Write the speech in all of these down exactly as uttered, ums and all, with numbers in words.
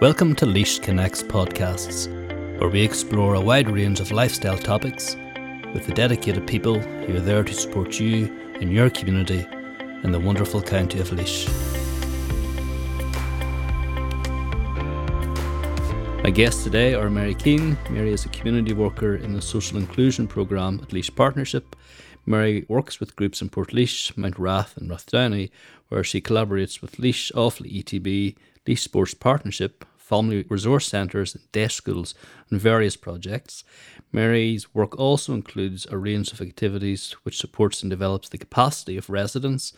Welcome to Laois Connects podcasts, where we explore a wide range of lifestyle topics with the dedicated people who are there to support you and your community in the wonderful county of Laois. My guests today are Mary Keane. Mary is a community worker in the social inclusion programme at Laois Partnership. Mary works with groups in Portlaoise, Mount Rath and Rathdowney, where she collaborates with Laois Offaly E T B, Laois Sports Partnership, family resource centres and day schools and various projects. Mary's work also includes a range of activities which supports and develops the capacity of residents,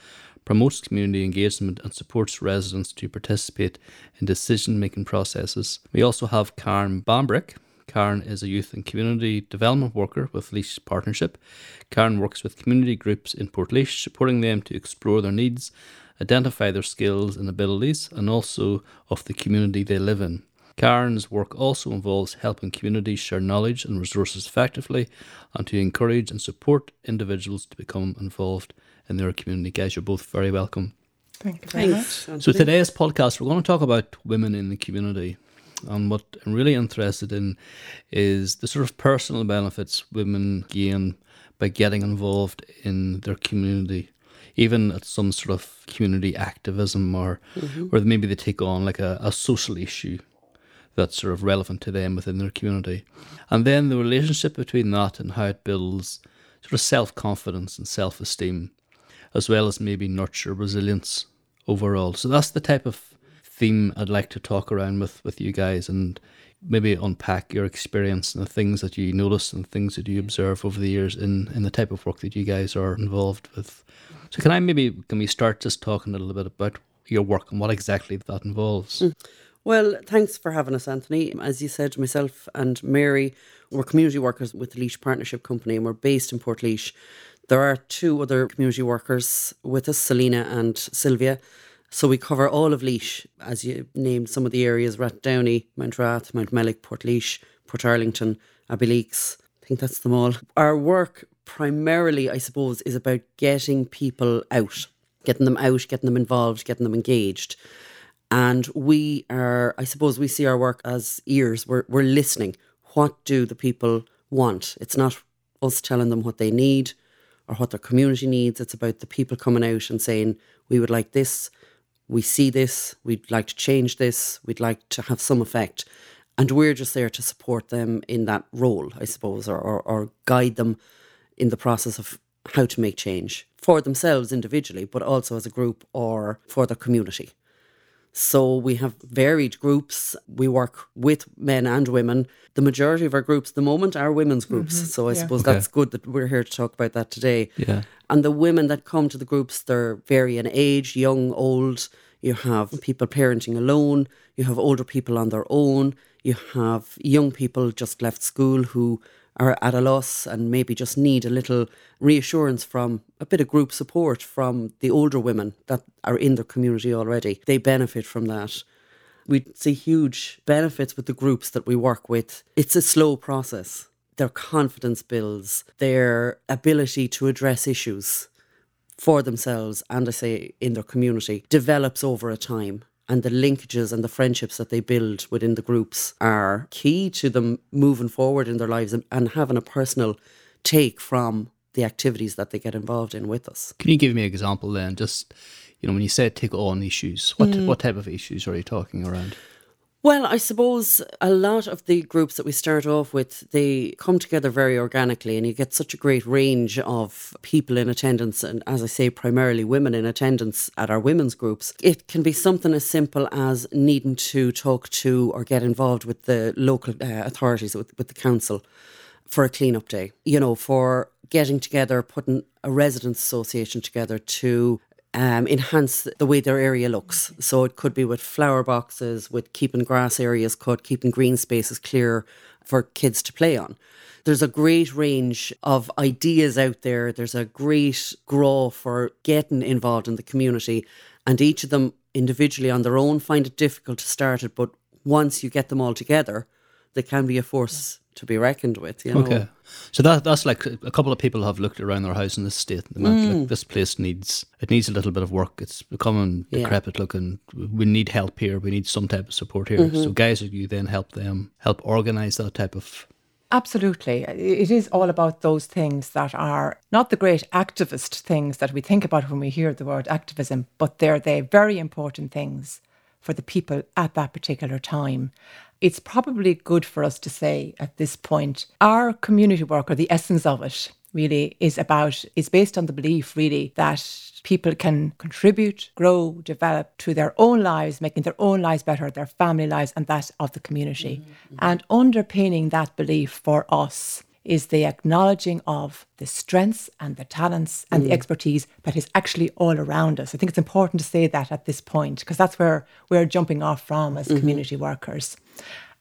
promotes community engagement and supports residents to participate in decision-making processes. We also have Karen Bambrick. Karen is a youth and community development worker with Laois Partnership. Karen works with community groups in Portlaoise, supporting them to explore their needs, identify their skills and abilities, and also of the community they live in. Karen's work also involves helping communities share knowledge and resources effectively and to encourage and support individuals to become involved in their community. Guys, you're both very welcome. Thank you very Thanks. much. So today's podcast, we're going to talk about women in the community. And what I'm really interested in is the sort of personal benefits women gain by getting involved in their community, even at some sort of community activism or mm-hmm. or maybe they take on like a, a social issue that's sort of relevant to them within their community. And then the relationship between that and how it builds sort of self-confidence and self-esteem, as well as maybe nurture resilience overall. So that's the type of theme I'd like to talk around with, with you guys and maybe unpack your experience and the things that you notice and things that you observe over the years in, in the type of work that you guys are involved with. So can I maybe, can we start just talking a little bit about your work and what exactly that involves? Well, thanks for having us, Anthony. As you said, myself and Mary, we're community workers with the Laois Partnership Company and we're based in Portlaoise. There are two other community workers with us, Selena and Sylvia. So we cover all of Laois, as you named some of the areas, Rathdowney, Mount Rath, Mount Mellick, Portlaoise, Portarlington, Abbeyleaks. I think that's them all. Our work primarily, I suppose, is about getting people out, getting them out, getting them involved, getting them engaged. And we are, I suppose we see our work as ears. We're, we're listening. What do the people want? It's not us telling them what they need or what their community needs. It's about the people coming out and saying, we would like this. We see this, we'd like to change this, we'd like to have some effect. And we're just there to support them in that role, I suppose, or, or, or guide them in the process of how to make change for themselves individually, but also as a group or for their community. So we have varied groups. We work with men and women. The majority of our groups at the moment are women's groups. Mm-hmm. So I yeah. suppose okay. that's good that we're here to talk about that today. Yeah. And the women that come to the groups, they're vary in age, young, old. You have people parenting alone. You have older people on their own. You have young people just left school who are at a loss and maybe just need a little reassurance from a bit of group support from the older women that are in their community already. They benefit from that. We see huge benefits with the groups that we work with. It's a slow process. Their confidence builds, their ability to address issues for themselves and I say in their community develops over a time. And the linkages and the friendships that they build within the groups are key to them moving forward in their lives and, and having a personal take from the activities that they get involved in with us. Can you give me an example then? Just, you know, when you say take on issues, what mm. what type of issues are you talking around? Well, I suppose a lot of the groups that we start off with, they come together very organically and you get such a great range of people in attendance. And as I say, primarily women in attendance at our women's groups. It can be something as simple as needing to talk to or get involved with the local uh, authorities, with, with the council for a clean-up day, you know, for getting together, putting a residents association together to Um, enhance the way their area looks. So it could be with flower boxes, with keeping grass areas cut, keeping green spaces clear for kids to play on. There's a great range of ideas out there. There's a great grow for getting involved in the community. And each of them individually on their own find it difficult to start it. But once you get them all together, they can be a force to be reckoned with, you know. Okay. So that that's like a couple of people have looked around their house in this state. And they went, mm. like, this place needs, it needs a little bit of work. It's becoming yeah. decrepit looking. We need help here. We need some type of support here. Mm-hmm. So guys like you then help them, help organise that type of... Absolutely. It is all about those things that are not the great activist things that we think about when we hear the word activism, but they're the very important things for the people at that particular time. It's probably good for us to say at this point, our community work, or the essence of it, really is about, is based on the belief, really, that people can contribute, grow, develop to their own lives, making their own lives better, their family lives, and that of the community. Mm-hmm. And underpinning that belief for us is the acknowledging of the strengths and the talents and mm. the expertise that is actually all around us. I think it's important to say that at this point, because that's where we're jumping off from as mm-hmm. community workers.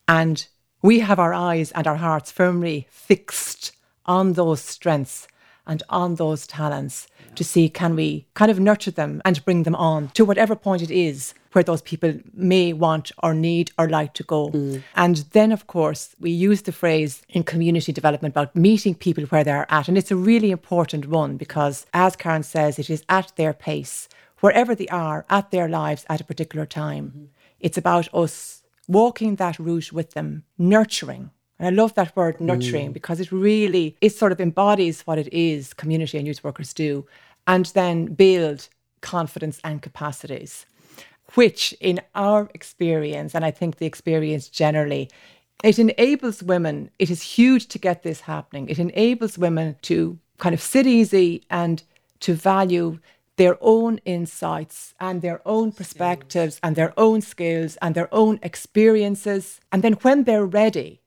And we have our eyes and our hearts firmly fixed on those strengths and on those talents yeah. to see, can we kind of nurture them and bring them on to whatever point it is where those people may want or need or like to go. Mm. And then, of course, we use the phrase in community development about meeting people where they're at. And it's a really important one because, as Karen says, it is at their pace, wherever they are, at their lives at a particular time. Mm-hmm. It's about us walking that route with them, nurturing. And I love that word nurturing mm. because it really, it sort of embodies what it is community and youth workers do. And then build confidence and capacities, which in our experience, and I think the experience generally, it enables women, it is huge to get this happening. It enables women to kind of sit easy and to value their own insights and their own perspectives and their own skills and their own experiences. And then when they're ready,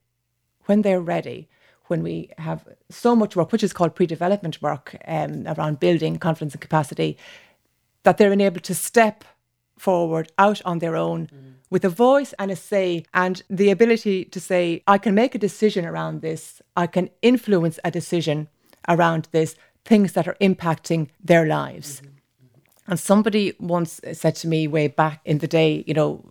when they're ready, when we have so much work, which is called pre-development work um, around building confidence and capacity, that they're enabled to step forward out on their own mm. with a voice and a say and the ability to say, I can make a decision around this. I can influence a decision around this, things that are impacting their lives. Mm-hmm. Mm-hmm. And somebody once said to me way back in the day, you know,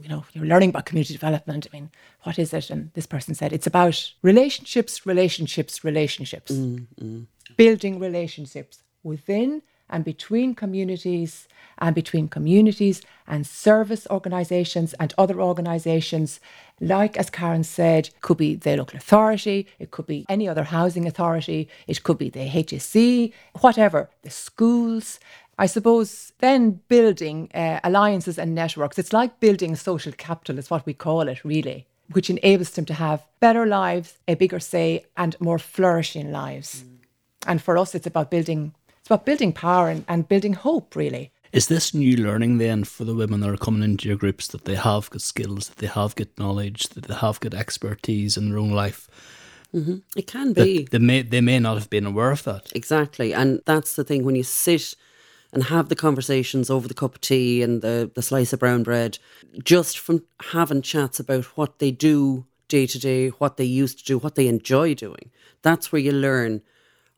you know, you're learning about community development. I mean, what is it? And this person said, it's about relationships, relationships, relationships, mm-hmm. building relationships within and between communities, and between communities and service organisations and other organisations, like, as Karen said, could be the local authority, it could be any other housing authority, it could be the H S E, whatever, the schools. I suppose then building uh, alliances and networks, it's like building social capital is what we call it, really, which enables them to have better lives, a bigger say, and more flourishing lives. Mm. And for us, it's about building It's about building power and, and building hope, really. Is this new learning then for the women that are coming into your groups, that they have good skills, that they have good knowledge, that they have good expertise in their own life? Mm-hmm. It can be. They may, they may not have been aware of that. Exactly. And that's the thing, when you sit and have the conversations over the cup of tea and the, the slice of brown bread, just from having chats about what they do day to day, what they used to do, what they enjoy doing, that's where you learn,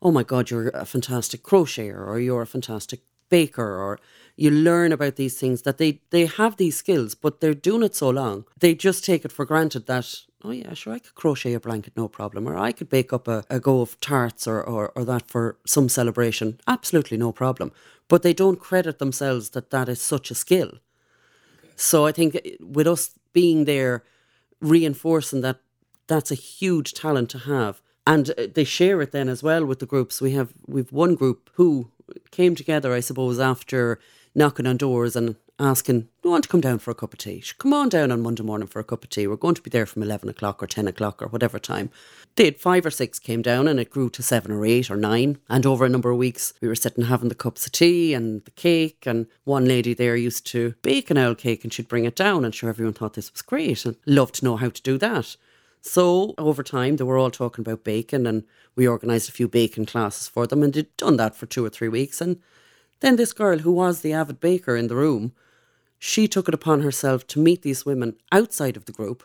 oh my God, you're a fantastic crocheter, or you're a fantastic baker, or you learn about these things that they, they have these skills, but they're doing it so long. They just take it for granted that, oh yeah, sure, I could crochet a blanket, no problem. Or I could bake up a, a go of tarts or, or, or that for some celebration. Absolutely no problem. But they don't credit themselves that that is such a skill. Okay. So I think with us being there, reinforcing that that's a huge talent to have. And they share it then as well with the groups. We have we've one group who came together, I suppose, after knocking on doors and asking, "Do you want to come down for a cup of tea? Come on down on Monday morning for a cup of tea. We're going to be there from eleven o'clock or ten o'clock or whatever time." They had five or six came down, and it grew to seven or eight or nine. And over a number of weeks, we were sitting having the cups of tea and the cake. And one lady there used to bake an owl cake, and she'd bring it down. And sure, everyone thought this was great and loved to know how to do that. So over time, they were all talking about baking, and we organised a few baking classes for them, and they'd done that for two or three weeks. And then this girl, who was the avid baker in the room, she took it upon herself to meet these women outside of the group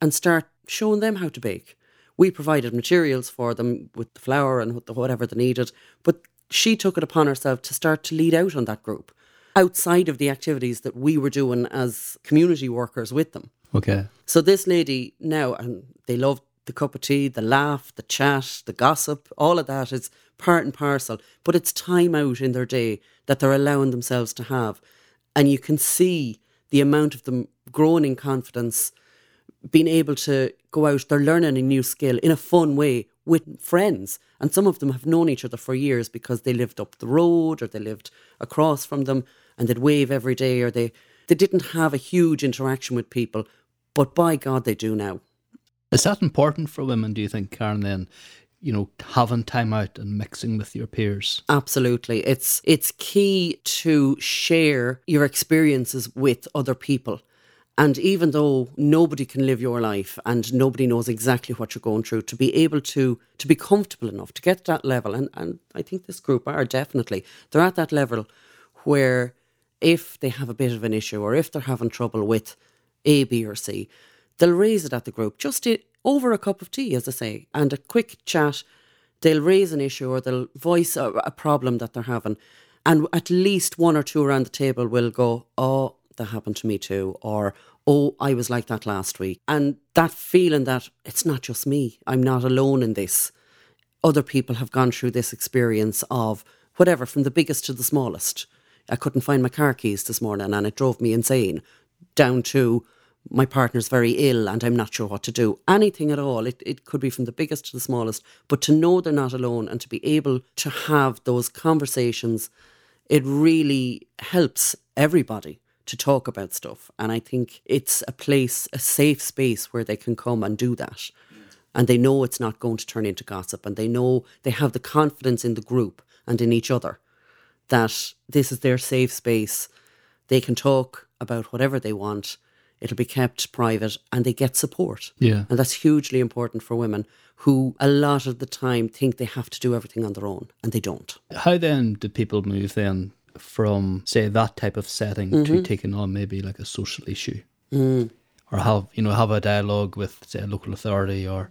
and start showing them how to bake. We provided materials for them with the flour and whatever they needed, but she took it upon herself to start to lead out on that group outside of the activities that we were doing as community workers with them. Okay. So this lady now, and they love the cup of tea, the laugh, the chat, the gossip, all of that is part and parcel. But it's time out in their day that they're allowing themselves to have. And you can see the amount of them growing in confidence, being able to go out. They're learning a new skill in a fun way with friends. And some of them have known each other for years because they lived up the road or they lived across from them, and they'd wave every day, or they, they didn't have a huge interaction with people. But by God, they do now. Is that important for women, do you think, Karen, then, you know, having time out and mixing with your peers? Absolutely. It's it's key to share your experiences with other people. And even though nobody can live your life and nobody knows exactly what you're going through, to be able to to be comfortable enough to get to that level, and, and I think this group are definitely, they're at that level where if they have a bit of an issue or if they're having trouble with A, B or C, they'll raise it at the group, just it, over a cup of tea, as I say, and a quick chat. They'll raise an issue or they'll voice a, a problem that they're having. And at least one or two around the table will go, oh, that happened to me too. Or, oh, I was like that last week. And that feeling that it's not just me. I'm not alone in this. Other people have gone through this experience of whatever, from the biggest to the smallest. I couldn't find my car keys this morning and it drove me insane. Down to my partner's very ill and I'm not sure what to do. Anything at all. It it could be from the biggest to the smallest. But to know they're not alone and to be able to have those conversations, it really helps everybody to talk about stuff. And I think it's a place, a safe space where they can come and do that. And they know it's not going to turn into gossip. And they know they have the confidence in the group and in each other that this is their safe space. They can talk about whatever they want. It'll be kept private and they get support. Yeah. And that's hugely important for women who a lot of the time think they have to do everything on their own, and they don't. How then do people move then from, say, that type of setting mm-hmm. to taking on maybe like a social issue mm. or have, you know, have a dialogue with, say, a local authority or,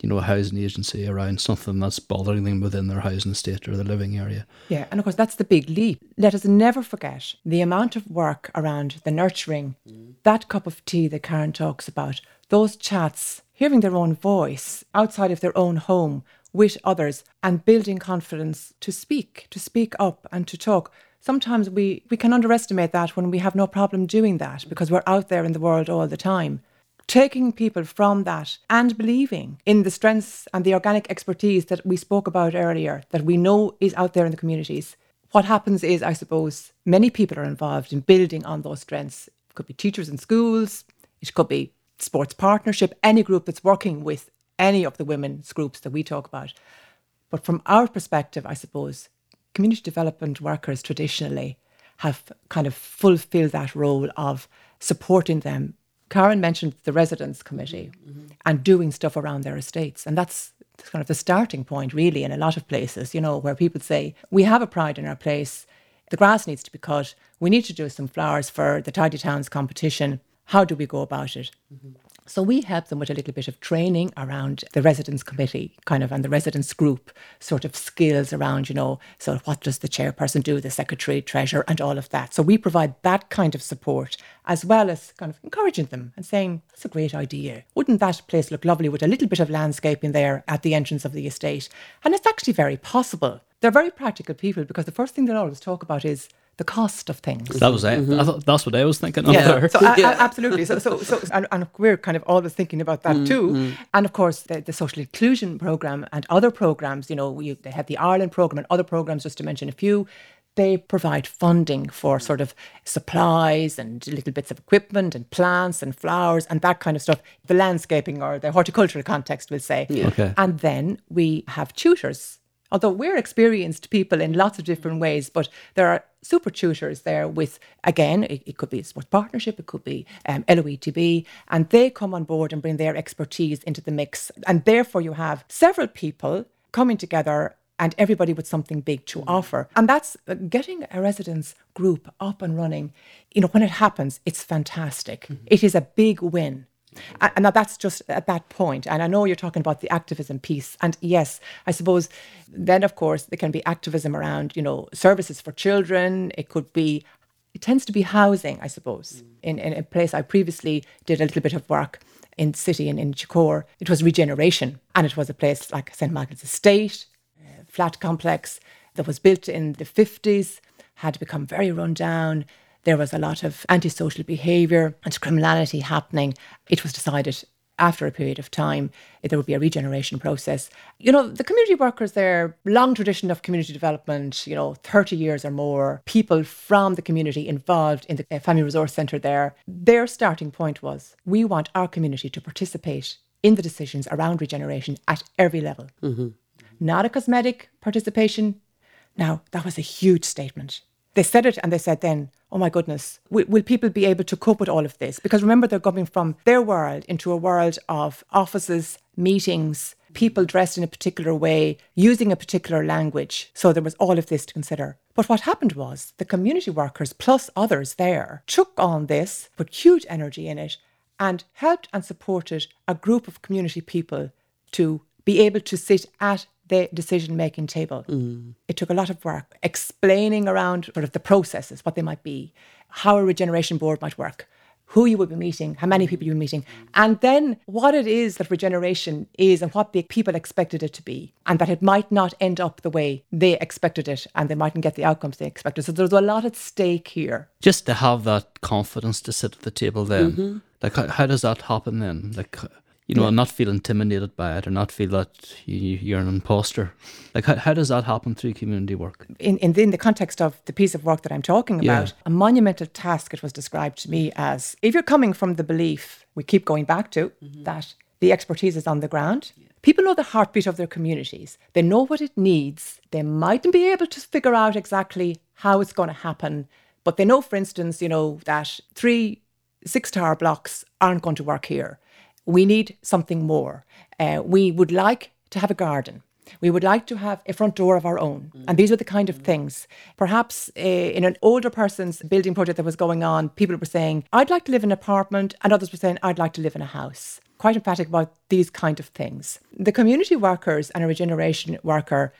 you know, a housing agency around something that's bothering them within their housing estate or their living area. Yeah, and of course that's the big leap. Let us never forget the amount of work around the nurturing, mm. that cup of tea that Karen talks about, those chats, hearing their own voice outside of their own home with others and building confidence to speak, to speak up and to talk. Sometimes we, we can underestimate that when we have no problem doing that because we're out there in the world all the time. Taking people from that and believing in the strengths and the organic expertise that we spoke about earlier, that we know is out there in the communities. What happens is, I suppose, many people are involved in building on those strengths. It could be teachers in schools, it could be sports partnership, any group that's working with any of the women's groups that we talk about. But from our perspective, I suppose, community development workers traditionally have kind of fulfilled that role of supporting them. Karen mentioned the residents committee mm-hmm. and doing stuff around their estates. And that's kind of the starting point, really, in a lot of places, you know, where people say, we have a pride in our place. The grass needs to be cut. We need to do some flowers for the Tidy Towns competition. How do we go about it? Mm-hmm. So we help them with a little bit of training around the residents committee, kind of, and the residents group sort of skills around, you know, so what does the chairperson do, the secretary, treasurer, and all of that. So we provide that kind of support as well as kind of encouraging them and saying, that's a great idea. Wouldn't that place look lovely with a little bit of landscaping there at the entrance of the estate? And it's actually very possible. They're very practical people because the first thing they'll always talk about is the cost of things. That was it. Mm-hmm. That's what I was thinking of yeah. there. So, uh, yeah. Absolutely. So, so, so, and, and we're kind of always thinking about that mm-hmm. too. And of course, the, the social inclusion programme and other programmes, you know, we, they had the Ireland programme and other programmes, just to mention a few. They provide funding for sort of supplies and little bits of equipment and plants and flowers and that kind of stuff. The landscaping or the horticultural context, we'll say. Yeah. Okay. And then we have tutors. Although we're experienced people in lots of different ways, but there are super tutors there with, again, it, it could be a sports partnership, it could be um, Laois E T B, and they come on board and bring their expertise into the mix. And therefore you have several people coming together and everybody with something big to offer. And that's getting a residents group up and running. You know, when it happens, it's fantastic. Mm-hmm. It is a big win. And now that's just at that point. And I know you're talking about the activism piece. And yes, I suppose then, of course, there can be activism around, you know, services for children. It could be it tends to be housing, I suppose. Mm. In, in a place I previously did a little bit of work in the city and in Chicor, it was regeneration. And it was a place like Saint Michael's Estate, a flat complex that was built in the fifties, had become very run down. There was a lot of antisocial behaviour and criminality happening. It was decided after a period of time there would be a regeneration process. You know, the community workers there, long tradition of community development, you know, thirty years or more, people from the community involved in the Family Resource Centre there, their starting point was, we want our community to participate in the decisions around regeneration at every level. Mm-hmm. Not a cosmetic participation. Now, that was a huge statement. They said it and they said then, oh my goodness, will, will people be able to cope with all of this? Because remember, they're coming from their world into a world of offices, meetings, people dressed in a particular way, using a particular language. So there was all of this to consider. But what happened was the community workers plus others there took on this, put huge energy in it, and helped and supported a group of community people to be able to sit at the decision-making table. Mm. It took a lot of work explaining around sort of the processes, what they might be, how a regeneration board might work, who you would be meeting, how many people you would be meeting, and then what it is that regeneration is and what the people expected it to be, and that it might not end up the way they expected it and they mightn't get the outcomes they expected. So there's a lot at stake here. Just to have that confidence to sit at the table then, mm-hmm. like how, how does that happen then? Like... You know, yeah. and not feel intimidated by it or not feel that you, you're an imposter. Like, how, how does that happen through community work? In, in, the, in the context of the piece of work that I'm talking about, yeah. a monumental task, it was described to me as, if you're coming from the belief, we keep going back to, mm-hmm. that the expertise is on the ground. Yeah. People know the heartbeat of their communities. They know what it needs. They mightn't be able to figure out exactly how it's going to happen. But they know, for instance, you know, that three six-tower blocks aren't going to work here. We need something more. Uh, we would like to have a garden. We would like to have a front door of our own. Mm. And these are the kind of things. Perhaps uh, in an older person's building project that was going on, people were saying, I'd like to live in an apartment. And others were saying, I'd like to live in a house. Quite emphatic about these kind of things. The community workers and a regeneration worker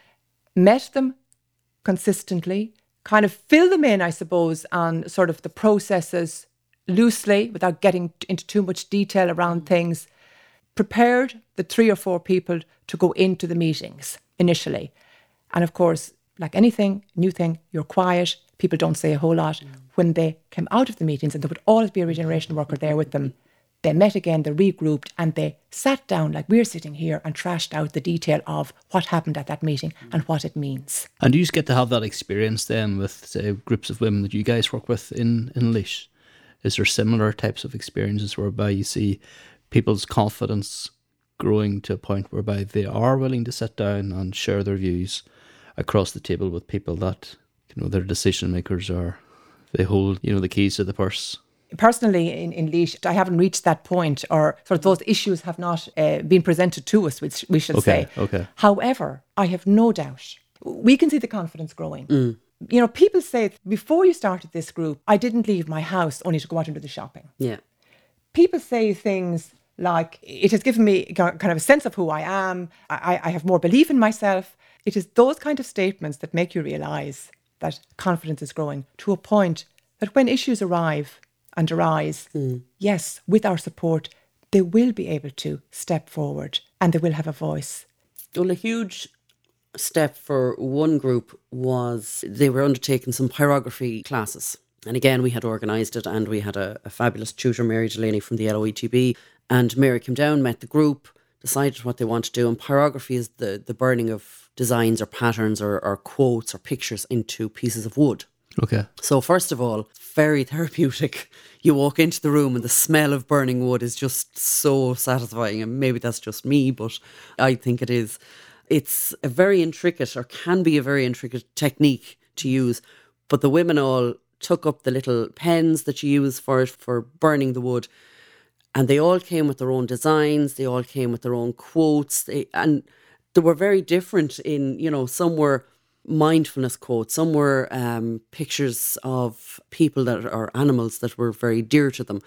met them consistently, kind of filled them in, I suppose, on sort of the processes loosely, without getting into too much detail around things, prepared the three or four people to go into the meetings initially. And of course, like anything, new thing, you're quiet. People don't say a whole lot. When they came out of the meetings, and there would always be a regeneration worker there with them, they met again, they regrouped, and they sat down like we're sitting here and trashed out the detail of what happened at that meeting and what it means. And do you get to have that experience then with, say, groups of women that you guys work with in, in Laois? Is there similar types of experiences whereby you see people's confidence growing to a point whereby they are willing to sit down and share their views across the table with people that, you know, their decision makers are, they hold, you know, the keys to the purse? Personally, in, in Laois, I haven't reached that point, or sort of those issues have not uh, been presented to us, which we should okay, say. Okay. However, I have no doubt we can see the confidence growing. Mm. You know, people say, before you started this group, I didn't leave my house only to go out and do the shopping. Yeah. People say things like, it has given me kind of a sense of who I am. I, I have more belief in myself. It is those kind of statements that make you realise that confidence is growing to a point that when issues arrive and arise, mm. yes, with our support, they will be able to step forward and they will have a voice. Well, a huge... step for one group was they were undertaking some pyrography classes. And again, we had organised it and we had a, a fabulous tutor, Mary Delaney from the Laois E T B. And Mary came down, met the group, decided what they want to do. And pyrography is the, the burning of designs or patterns or, or quotes or pictures into pieces of wood. Okay. So first of all, very therapeutic. You walk into the room and the smell of burning wood is just so satisfying. And maybe that's just me, but I think it is. It's a very intricate, or can be a very intricate technique to use. But the women all took up the little pens that you use for it, for burning the wood. And they all came with their own designs. They all came with their own quotes. They, and they were very different in, you know, some were mindfulness quotes. Some were um, pictures of people that are animals that were very dear to them.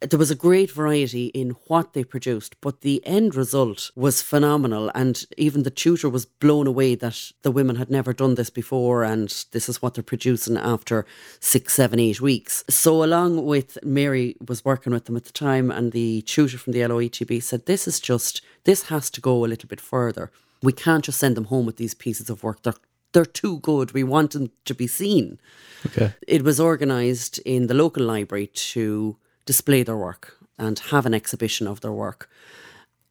there was a great variety in what they produced, but the end result was phenomenal. And even the tutor was blown away that the women had never done this before, and this is what they're producing after six, seven, eight weeks. So along with Mary was working with them at the time, and the tutor from the Laois E T B said, this is just, this has to go a little bit further. We can't just send them home with these pieces of work. They're They're too good. We want them to be seen. Okay. It was organised in the local library to display their work and have an exhibition of their work.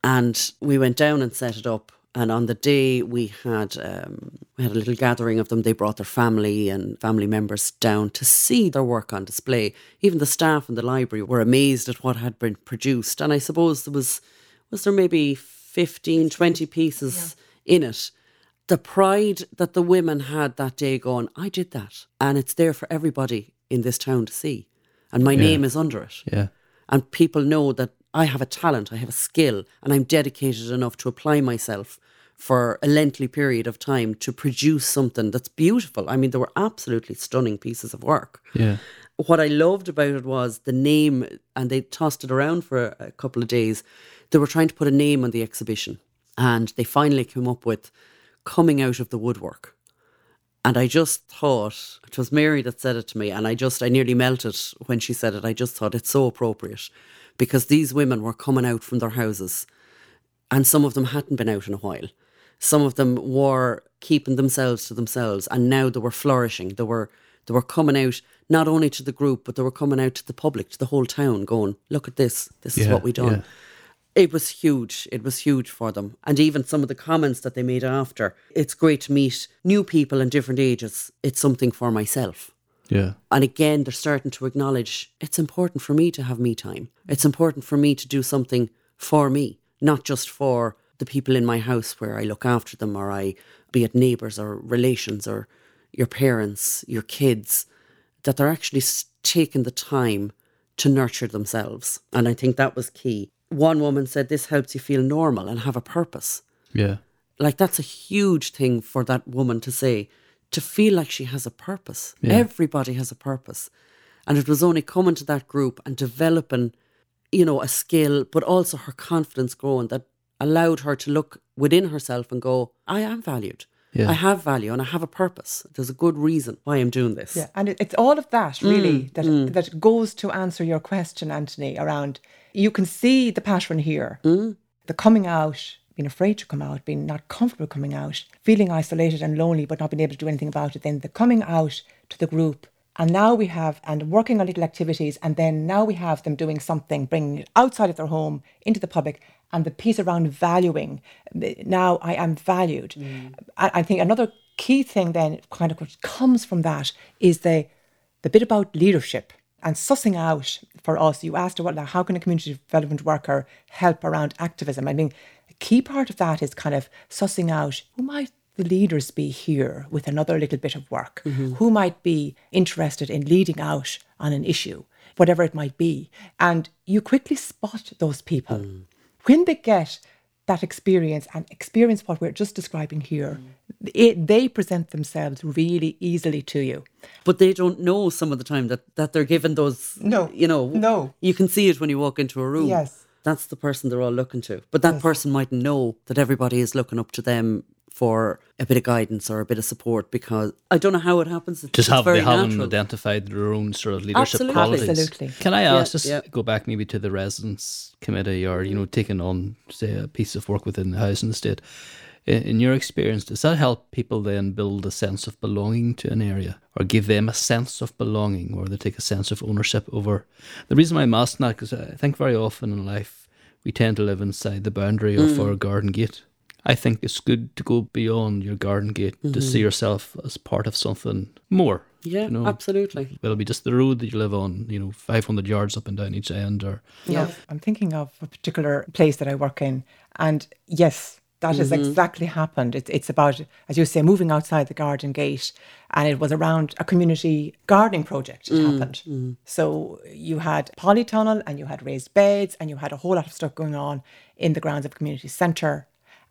And we went down and set it up. And on the day we had um, we had a little gathering of them. They brought their family and family members down to see their work on display. Even the staff in the library were amazed at what had been produced. And I suppose there was, was there maybe fifteen, twenty pieces yeah. in it. The pride that the women had that day going, I did that. And it's there for everybody in this town to see. And my yeah. name is under it. Yeah. And people know that I have a talent, I have a skill, and I'm dedicated enough to apply myself for a lengthy period of time to produce something that's beautiful. I mean, they were absolutely stunning pieces of work. Yeah. What I loved about it was the name, and they tossed it around for a couple of days. They were trying to put a name on the exhibition. And they finally came up with Coming Out of the Woodwork. And I just thought, it was Mary that said it to me, and I just, I nearly melted when she said it. I just thought it's so appropriate, because these women were coming out from their houses, and some of them hadn't been out in a while. Some of them were keeping themselves to themselves, and now they were flourishing. They were, they were coming out not only to the group, but they were coming out to the public, to the whole town, going, look at this, this yeah, is what we done. Yeah. It was huge. It was huge for them. And even some of the comments that they made after, it's great to meet new people in different ages. It's something for myself. Yeah. And again, they're starting to acknowledge it's important for me to have me time. It's important for me to do something for me, not just for the people in my house where I look after them, or I, be it neighbours or relations or your parents, your kids, that they're actually taking the time to nurture themselves. And I think that was key. One woman said this helps you feel normal and have a purpose. Yeah. Like, that's a huge thing for that woman to say, to feel like she has a purpose. Yeah. Everybody has a purpose. And it was only coming to that group and developing, you know, a skill, but also her confidence growing, that allowed her to look within herself and go, I am valued. Yeah. I have value and I have a purpose. There's a good reason why I'm doing this. Yeah, and it's all of that, really, mm, that mm. that goes to answer your question, Anthony, around, you can see the pattern here. Mm. The coming out, being afraid to come out, being not comfortable coming out, feeling isolated and lonely but not being able to do anything about it. Then the coming out to the group. And now we have, and working on little activities, and then now we have them doing something, bringing it outside of their home, into the public. And the piece around valuing, now I am valued. Mm. I, I think another key thing then kind of comes from that is the the bit about leadership and sussing out for us. You asked, well, how can a community development worker help around activism? I mean, a key part of that is kind of sussing out who might the leaders be here with another little bit of work, mm-hmm. who might be interested in leading out on an issue, whatever it might be. And you quickly spot those people. Mm. When they get that experience and experience what we're just describing here, mm. it, they present themselves really easily to you. But they don't know some of the time that, that they're given those, no, you know, no. You can see it when you walk into a room. Yes. That's the person they're all looking to. But that yes. person mightn't know that everybody is looking up to them for a bit of guidance or a bit of support, because I don't know how it happens. It's, just have, it's they haven't natural. Identified their own sort of leadership Absolutely. Qualities. Absolutely. Can I ask, yeah, just yeah. go back maybe to the residence committee, or, you know, taking on, say, a piece of work within the housing estate. In, in your experience, does that help people then build a sense of belonging to an area, or give them a sense of belonging, or they take a sense of ownership over? The reason why I'm asking that, because I think very often in life, we tend to live inside the boundary of mm. our garden gate. I think it's good to go beyond your garden gate mm-hmm. to see yourself as part of something more. Yeah, you know? Absolutely. It'll be just the road that you live on, you know, five hundred yards up and down each end. Or yeah. yeah, I'm thinking of a particular place that I work in. And yes, that mm-hmm. has exactly happened. It, it's about, as you say, moving outside the garden gate. And it was around a community gardening project that mm-hmm. happened. Mm-hmm. So you had polytunnel, and you had raised beds, and you had a whole lot of stuff going on in the grounds of a community centre.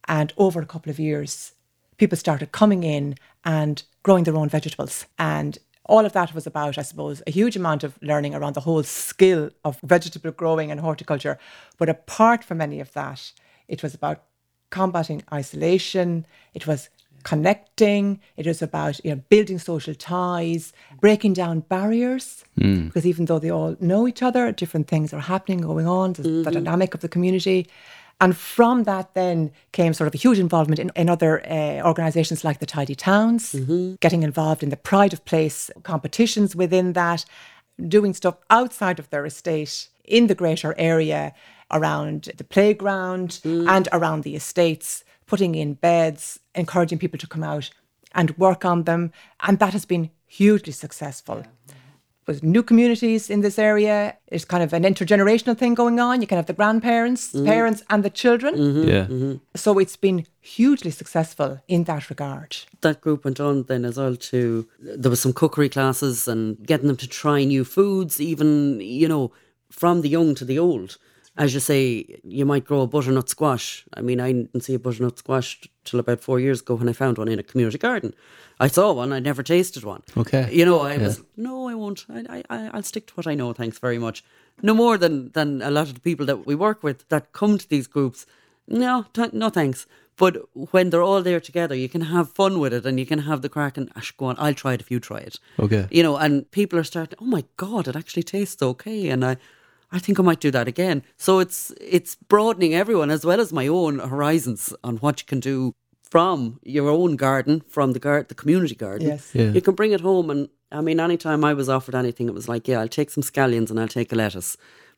And over a couple of years, people started coming in and growing their own vegetables and all of that was about, I suppose, a huge amount of learning around the whole skill of vegetable growing and horticulture. But apart from any of that, it was about combating isolation. It was connecting. It was about, you know, building social ties, breaking down barriers, mm. because even though they all know each other, different things are happening, going on, the, mm-hmm. the dynamic of the community. And from that then came sort of a huge involvement in, in other uh, organisations like the Tidy Towns, mm-hmm. getting involved in the Pride of Place competitions within that, doing stuff outside of their estate in the greater area around the playground mm. and around the estates, putting in beds, encouraging people to come out and work on them. And that has been hugely successful. Yeah. With new communities in this area, it's kind of an intergenerational thing going on. You can have the grandparents, mm. parents and the children. Mm-hmm, yeah. mm-hmm. So it's been hugely successful in that regard. That group went on then as well to, there was some cookery classes and getting them to try new foods, even, you know, from the young to the old. As you say, you might grow a butternut squash. I mean, I didn't see a butternut squash till about four years ago when I found one in a community garden. I saw one, I never tasted one. Okay. You know, I yeah. was, no, I won't. I, I, I'll stick to what I know, thanks very much. No more than, than a lot of the people that we work with that come to these groups. No, t- no thanks. But when they're all there together, you can have fun with it and you can have the crack and, ash, go on, I'll try it if you try it. Okay. You know, and people are starting, oh my God, it actually tastes okay. And I... I think I might do that again. So it's it's broadening everyone as well as my own horizons on what you can do from your own garden, from the gar- the community garden. Yes. Yeah. You can bring it home. And I mean, anytime I was offered anything, it was like, yeah, I'll take some scallions and I'll take a lettuce,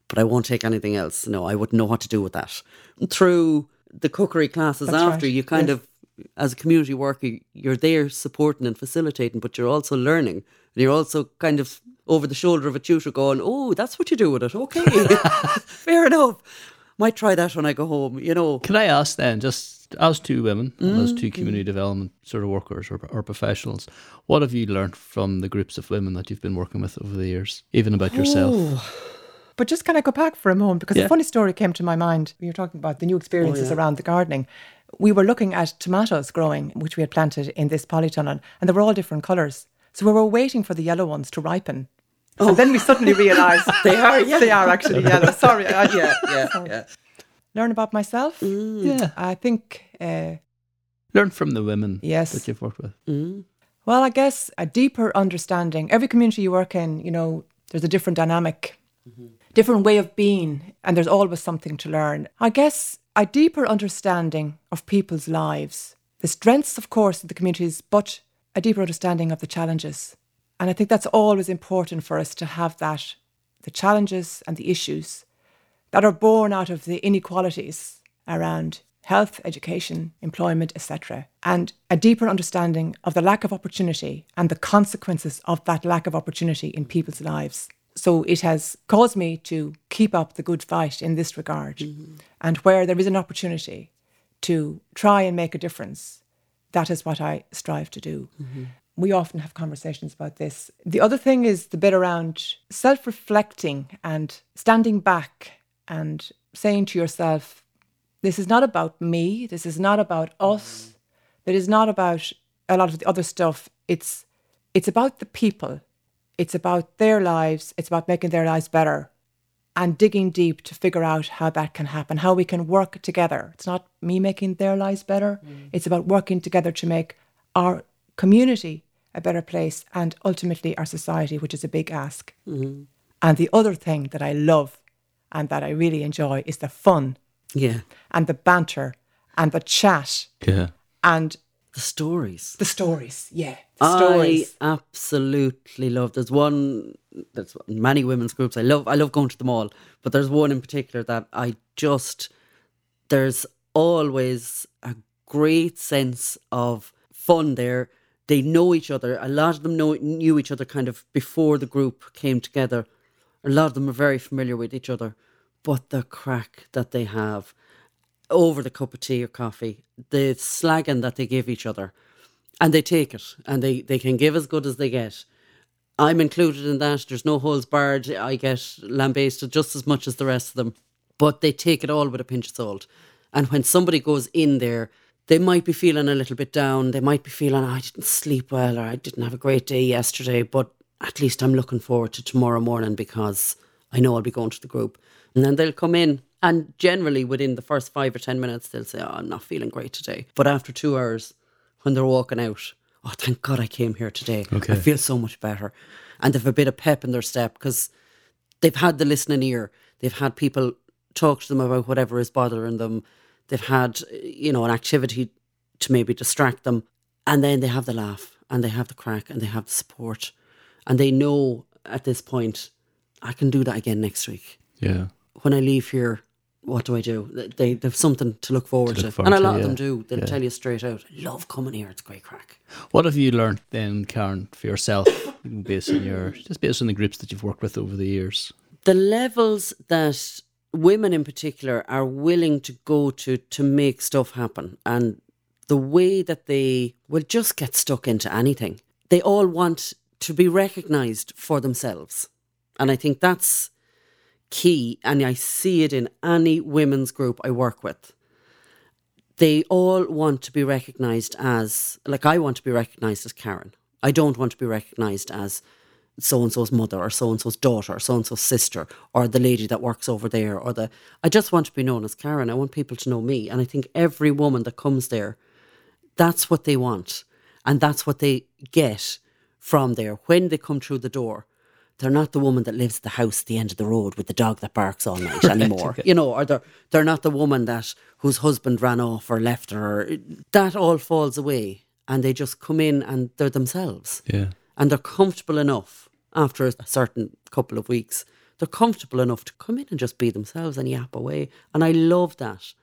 but I won't take anything else. No, I wouldn't know what to do with that. Through the cookery classes That's after, right. you kind yes. of, as a community worker, you're there supporting and facilitating, but you're also learning. And you're also kind of over the shoulder of a tutor going, oh, that's what you do with it. Okay, fair enough. Might try that when I go home, you know. Can I ask then, just as two women, mm. and as two community development sort of workers or, or professionals, what have you learned from the groups of women that you've been working with over the years, even about oh. yourself? But just can I go back for a moment? Because yeah. a funny story came to my mind. You were talking about the new experiences oh, yeah. around the gardening. We were looking at tomatoes growing, which we had planted in this polytunnel, and they were all different colours. So we were waiting for the yellow ones to ripen. Oh. And then we suddenly realised they are yellow. They are actually yellow. Sorry. I, yeah, yeah, Sorry. yeah. Learn about myself. Mm. Yeah. I think... Uh, Learn from the women yes. that you've worked with. Mm. Well, I guess a deeper understanding. Every community you work in, you know, there's a different dynamic, mm-hmm. different way of being, and there's always something to learn. I guess a deeper understanding of people's lives, the strengths, of course, of the communities, but a deeper understanding of the challenges. And I think that's always important for us to have that, the challenges and the issues that are born out of the inequalities around health, education, employment, et cetera. And a deeper understanding of the lack of opportunity and the consequences of that lack of opportunity in people's lives. So it has caused me to keep up the good fight in this regard. Mm-hmm. And where there is an opportunity to try and make a difference, that is what I strive to do. Mm-hmm. We often have conversations about this. The other thing is the bit around self-reflecting and standing back and saying to yourself, this is not about me, this is not about us, it is not about a lot of the other stuff. It's it's about the people. It's about their lives. It's about making their lives better and digging deep to figure out how that can happen, how we can work together. It's not me making their lives better. Mm. It's about working together to make our community a better place and ultimately our society, which is a big ask. Mm-hmm. And the other thing that I love and that I really enjoy is the fun yeah, and the banter and the chat yeah, and the stories. The stories, yeah. The stories. I absolutely love. There's one, there's many women's groups. I love I love going to them all, but there's one in particular that I just, there's always a great sense of fun there. They know each other. A lot of them know, knew each other kind of before the group came together. A lot of them are very familiar with each other. But the crack that they have over the cup of tea or coffee, the slagging that they give each other, and they take it and they, they can give as good as they get. I'm included in that. There's no holes barred. I get lambasted just as much as the rest of them. But they take it all with a pinch of salt. And when somebody goes in there, they might be feeling a little bit down. They might be feeling, oh, I didn't sleep well, or I didn't have a great day yesterday. But at least I'm looking forward to tomorrow morning because I know I'll be going to the group. And then they'll come in, and generally within the first five or ten minutes, they'll say, oh, I'm not feeling great today. But after two hours, when they're walking out, oh, thank God I came here today. Okay. I feel so much better. And they've a bit of pep in their step because they've had the listening ear. They've had people talk to them about whatever is bothering them. They've had, you know, an activity to maybe distract them. And then they have the laugh and they have the crack and they have the support. And they know at this point, I can do that again next week. Yeah. When I leave here, what do I do? They, they have something to look forward to. Look forward to. And a lot to, yeah. of them do. They'll yeah. tell you straight out, I love coming here. It's great crack. What have you learned then, Karen, for yourself, based on your, just based on the groups that you've worked with over the years? The levels that women in particular are willing to go to to make stuff happen, and the way that they will just get stuck into anything. They all want to be recognised for themselves. And I think that's key, and I see it in any women's group I work with. They all want to be recognised as, like I want to be recognised as Karen. I don't want to be recognised as so-and-so's mother or so-and-so's daughter or so-and-so's sister or the lady that works over there or the... I just want to be known as Karen. I want people to know me. And I think every woman that comes there, that's what they want. And that's what they get from there. When they come through the door, they're not the woman that lives at the house at the end of the road with the dog that barks all night anymore. You know, or they're, they're not the woman that whose husband ran off or left her. That all falls away and they just come in and they're themselves. Yeah. And they're comfortable enough after a certain couple of weeks, they're comfortable enough to come in and just be themselves and yap away. And I love that.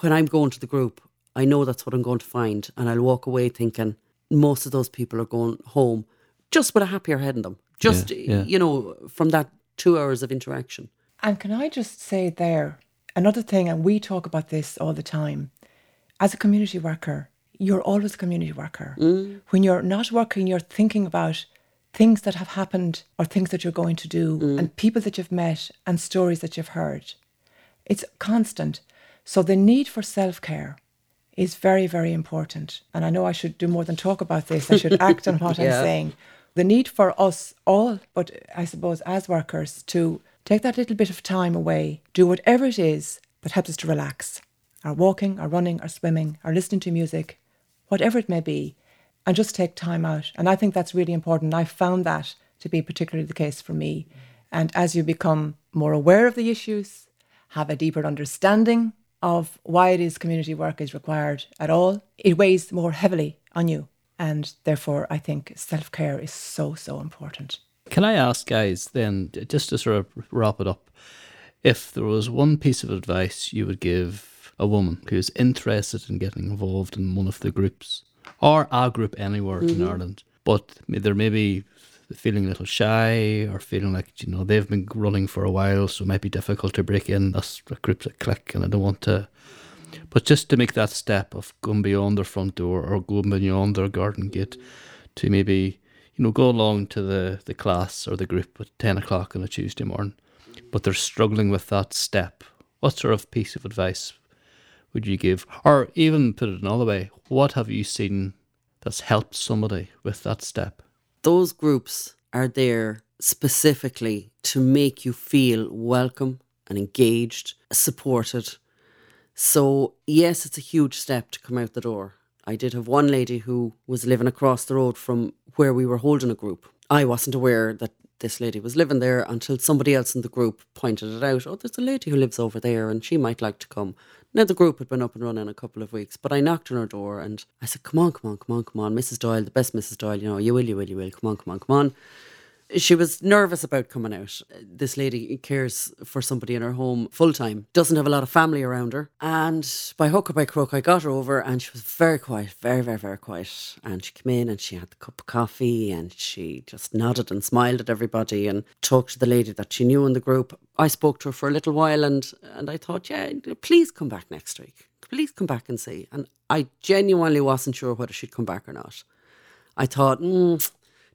When I'm going to the group, I know that's what I'm going to find. And I'll walk away thinking most of those people are going home just with a happier head in them. Just, yeah, yeah. you know, from that two hours of interaction. And can I just say there, another thing, and we talk about this all the time, as a community worker, you're always a community worker. Mm. When you're not working, you're thinking about things that have happened or things that you're going to do mm. and people that you've met and stories that you've heard. It's constant. So the need for self-care is very, very important. And I know I should do more than talk about this. I should act on what yeah. I'm saying. The need for us all, but I suppose as workers, to take that little bit of time away, do whatever it is that helps us to relax. Our walking, our running, our swimming, our listening to music, whatever it may be, and just take time out. And I think that's really important. I found that to be particularly the case for me. And as you become more aware of the issues, have a deeper understanding of why it is community work is required at all, it weighs more heavily on you. And therefore, I think self-care is so, so important. Can I ask, guys, then, just to sort of wrap it up, if there was one piece of advice you would give a woman who's interested in getting involved in one of the groups or a group anywhere mm-hmm. in Ireland, but they're maybe feeling a little shy or feeling like, you know, they've been running for a while, so it might be difficult to break in. That's a group that click and I don't want to. But just to make that step of going beyond their front door or going beyond their garden gate to maybe, you know, go along to the, the class or the group at ten o'clock on a Tuesday morning, but they're struggling with that step. What sort of piece of advice would you give? Or even put it another way, what have you seen that's helped somebody with that step? Those groups are there specifically to make you feel welcome and engaged, supported. So yes, it's a huge step to come out the door. I did have one lady who was living across the road from where we were holding a group. I wasn't aware that this lady was living there until somebody else in the group pointed it out. Oh, there's a lady who lives over there and she might like to come. Now, the group had been up and running a couple of weeks, but I knocked on her door and I said, come on, come on, come on, come on, Missus Doyle, the best Missus Doyle, you know, you will, you will, you will, come on, come on, come on. She was nervous about coming out. This lady cares for somebody in her home full time, doesn't have a lot of family around her. And by hook or by crook, I got her over and she was very quiet, very, very, very quiet. And she came in and she had the cup of coffee and she just nodded and smiled at everybody and talked to the lady that she knew in the group. I spoke to her for a little while and, and I thought, yeah, please come back next week. Please come back and see. And I genuinely wasn't sure whether she'd come back or not. I thought, hmm,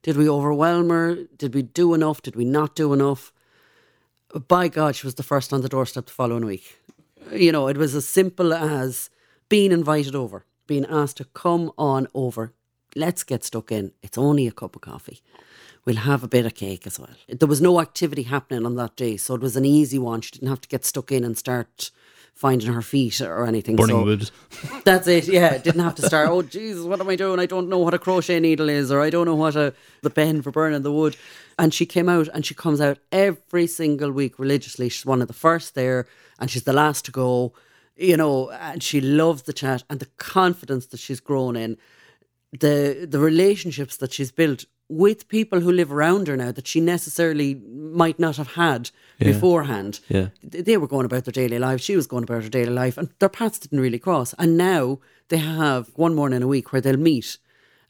did we overwhelm her? Did we do enough? Did we not do enough? By God, she was the first on the doorstep the following week. You know, it was as simple as being invited over, being asked to come on over. Let's get stuck in. It's only a cup of coffee. we'll have a bit of cake as well. There was no activity happening on that day, so it was an easy one. She didn't have to get stuck in and start finding her feet or anything. Burning so wood. That's it, yeah. Didn't have to start, oh, Jesus, what am I doing? I don't know what a crochet needle is, or I don't know what a the pen for burning the wood. And she came out, and she comes out every single week religiously. She's one of the first there, and she's the last to go, you know, and she loves the chat and the confidence that she's grown in, the the relationships that she's built with people who live around her now that she necessarily might not have had yeah. beforehand. Yeah. They were going about their daily life. She was going about her daily life, and their paths didn't really cross. And now they have one morning a week where they'll meet.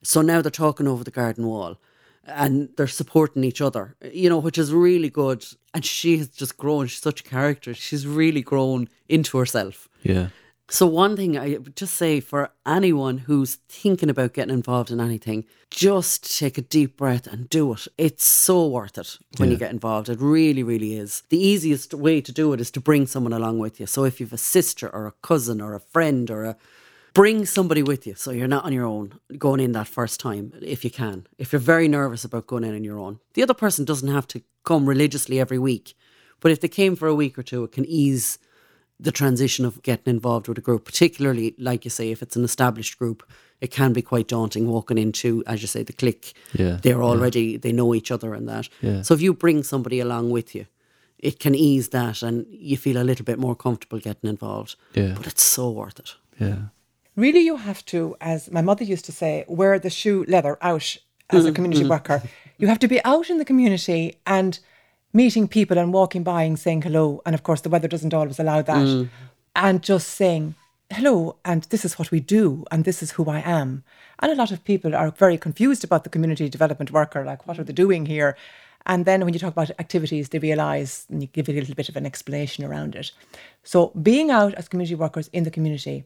So now they're talking over the garden wall and they're supporting each other, you know, which is really good. And she has just grown. She's such a character. She's really grown into herself. Yeah. So one thing I would just say for anyone who's thinking about getting involved in anything, just take a deep breath and do it. It's so worth it when yeah. you get involved. It really, really is. The easiest way to do it is to bring someone along with you. So if you've a sister or a cousin or a friend or a... bring somebody with you so you're not on your own going in that first time if you can. If you're very nervous about going in on your own. The other person doesn't have to come religiously every week. But if they came for a week or two, it can ease the transition of getting involved with a group, particularly, like you say, if it's an established group, it can be quite daunting walking into, as you say, the clique. Yeah, They're already, yeah. they know each other and that. Yeah. So if you bring somebody along with you, it can ease that and you feel a little bit more comfortable getting involved. Yeah. But it's so worth it. Yeah. Really, you have to, as my mother used to say, wear the shoe leather out as a community worker. You have to be out in the community and meeting people and walking by and saying hello. And of course, the weather doesn't always allow that. Mm. And just saying, hello, and this is what we do, and this is who I am. And a lot of people are very confused about the community development worker, like, what are they doing here? And then when you talk about activities, they realise, and you give a little bit of an explanation around it. So being out as community workers in the community.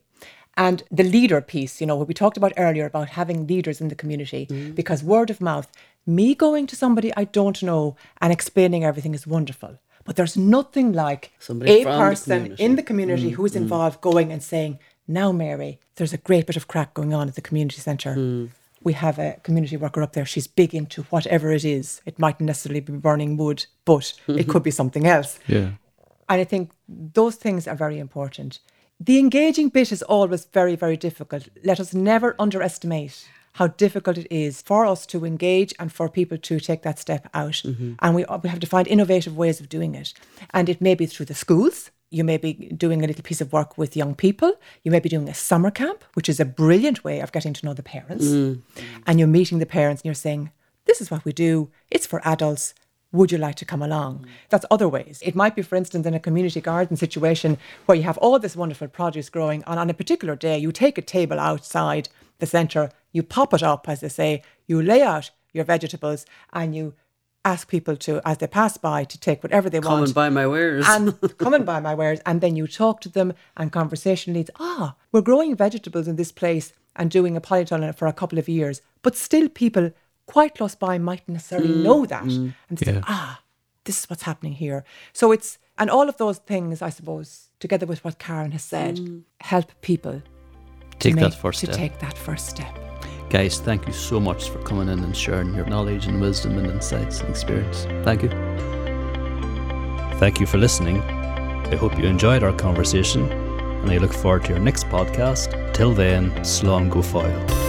And the leader piece, you know, what we talked about earlier about having leaders in the community, mm. because word of mouth, me going to somebody I don't know and explaining everything is wonderful. But there's nothing like somebody a person the in the community mm. who is involved mm. going and saying, now, Mary, there's a great bit of crack going on at the community centre. Mm. We have a community worker up there. She's big into whatever it is. It mightn't necessarily be burning wood, but it could be something else. Yeah. And I think those things are very important. The engaging bit is always very, very difficult. Let us never underestimate how difficult it is for us to engage and for people to take that step out. Mm-hmm. And we, we have to find innovative ways of doing it. And it may be through the schools. You may be doing a little piece of work with young people. You may be doing a summer camp, which is a brilliant way of getting to know the parents. Mm. And you're meeting the parents and you're saying, this is what we do. It's for adults. Would you like to come along? Mm. That's other ways. It might be, for instance, in a community garden situation where you have all this wonderful produce growing, and on a particular day, you take a table outside the centre, you pop it up, as they say, you lay out your vegetables, and you ask people to, as they pass by, to take whatever they come want. Come and buy my wares. and come and buy my wares. And then you talk to them, and conversation leads, ah, we're growing vegetables in this place and doing a polytunnel for a couple of years, but still people quite close by mightn't necessarily mm, know that. Mm, and say, yeah. ah, this is what's happening here. So it's, and all of those things, I suppose, together with what Karen has said, mm. help people take to, make, that first to step. take that first step. Guys, thank you so much for coming in and sharing your knowledge and wisdom and insights and experience. Thank you. Thank you for listening. I hope you enjoyed our conversation and I look forward to your next podcast. Till then, slán go fáil.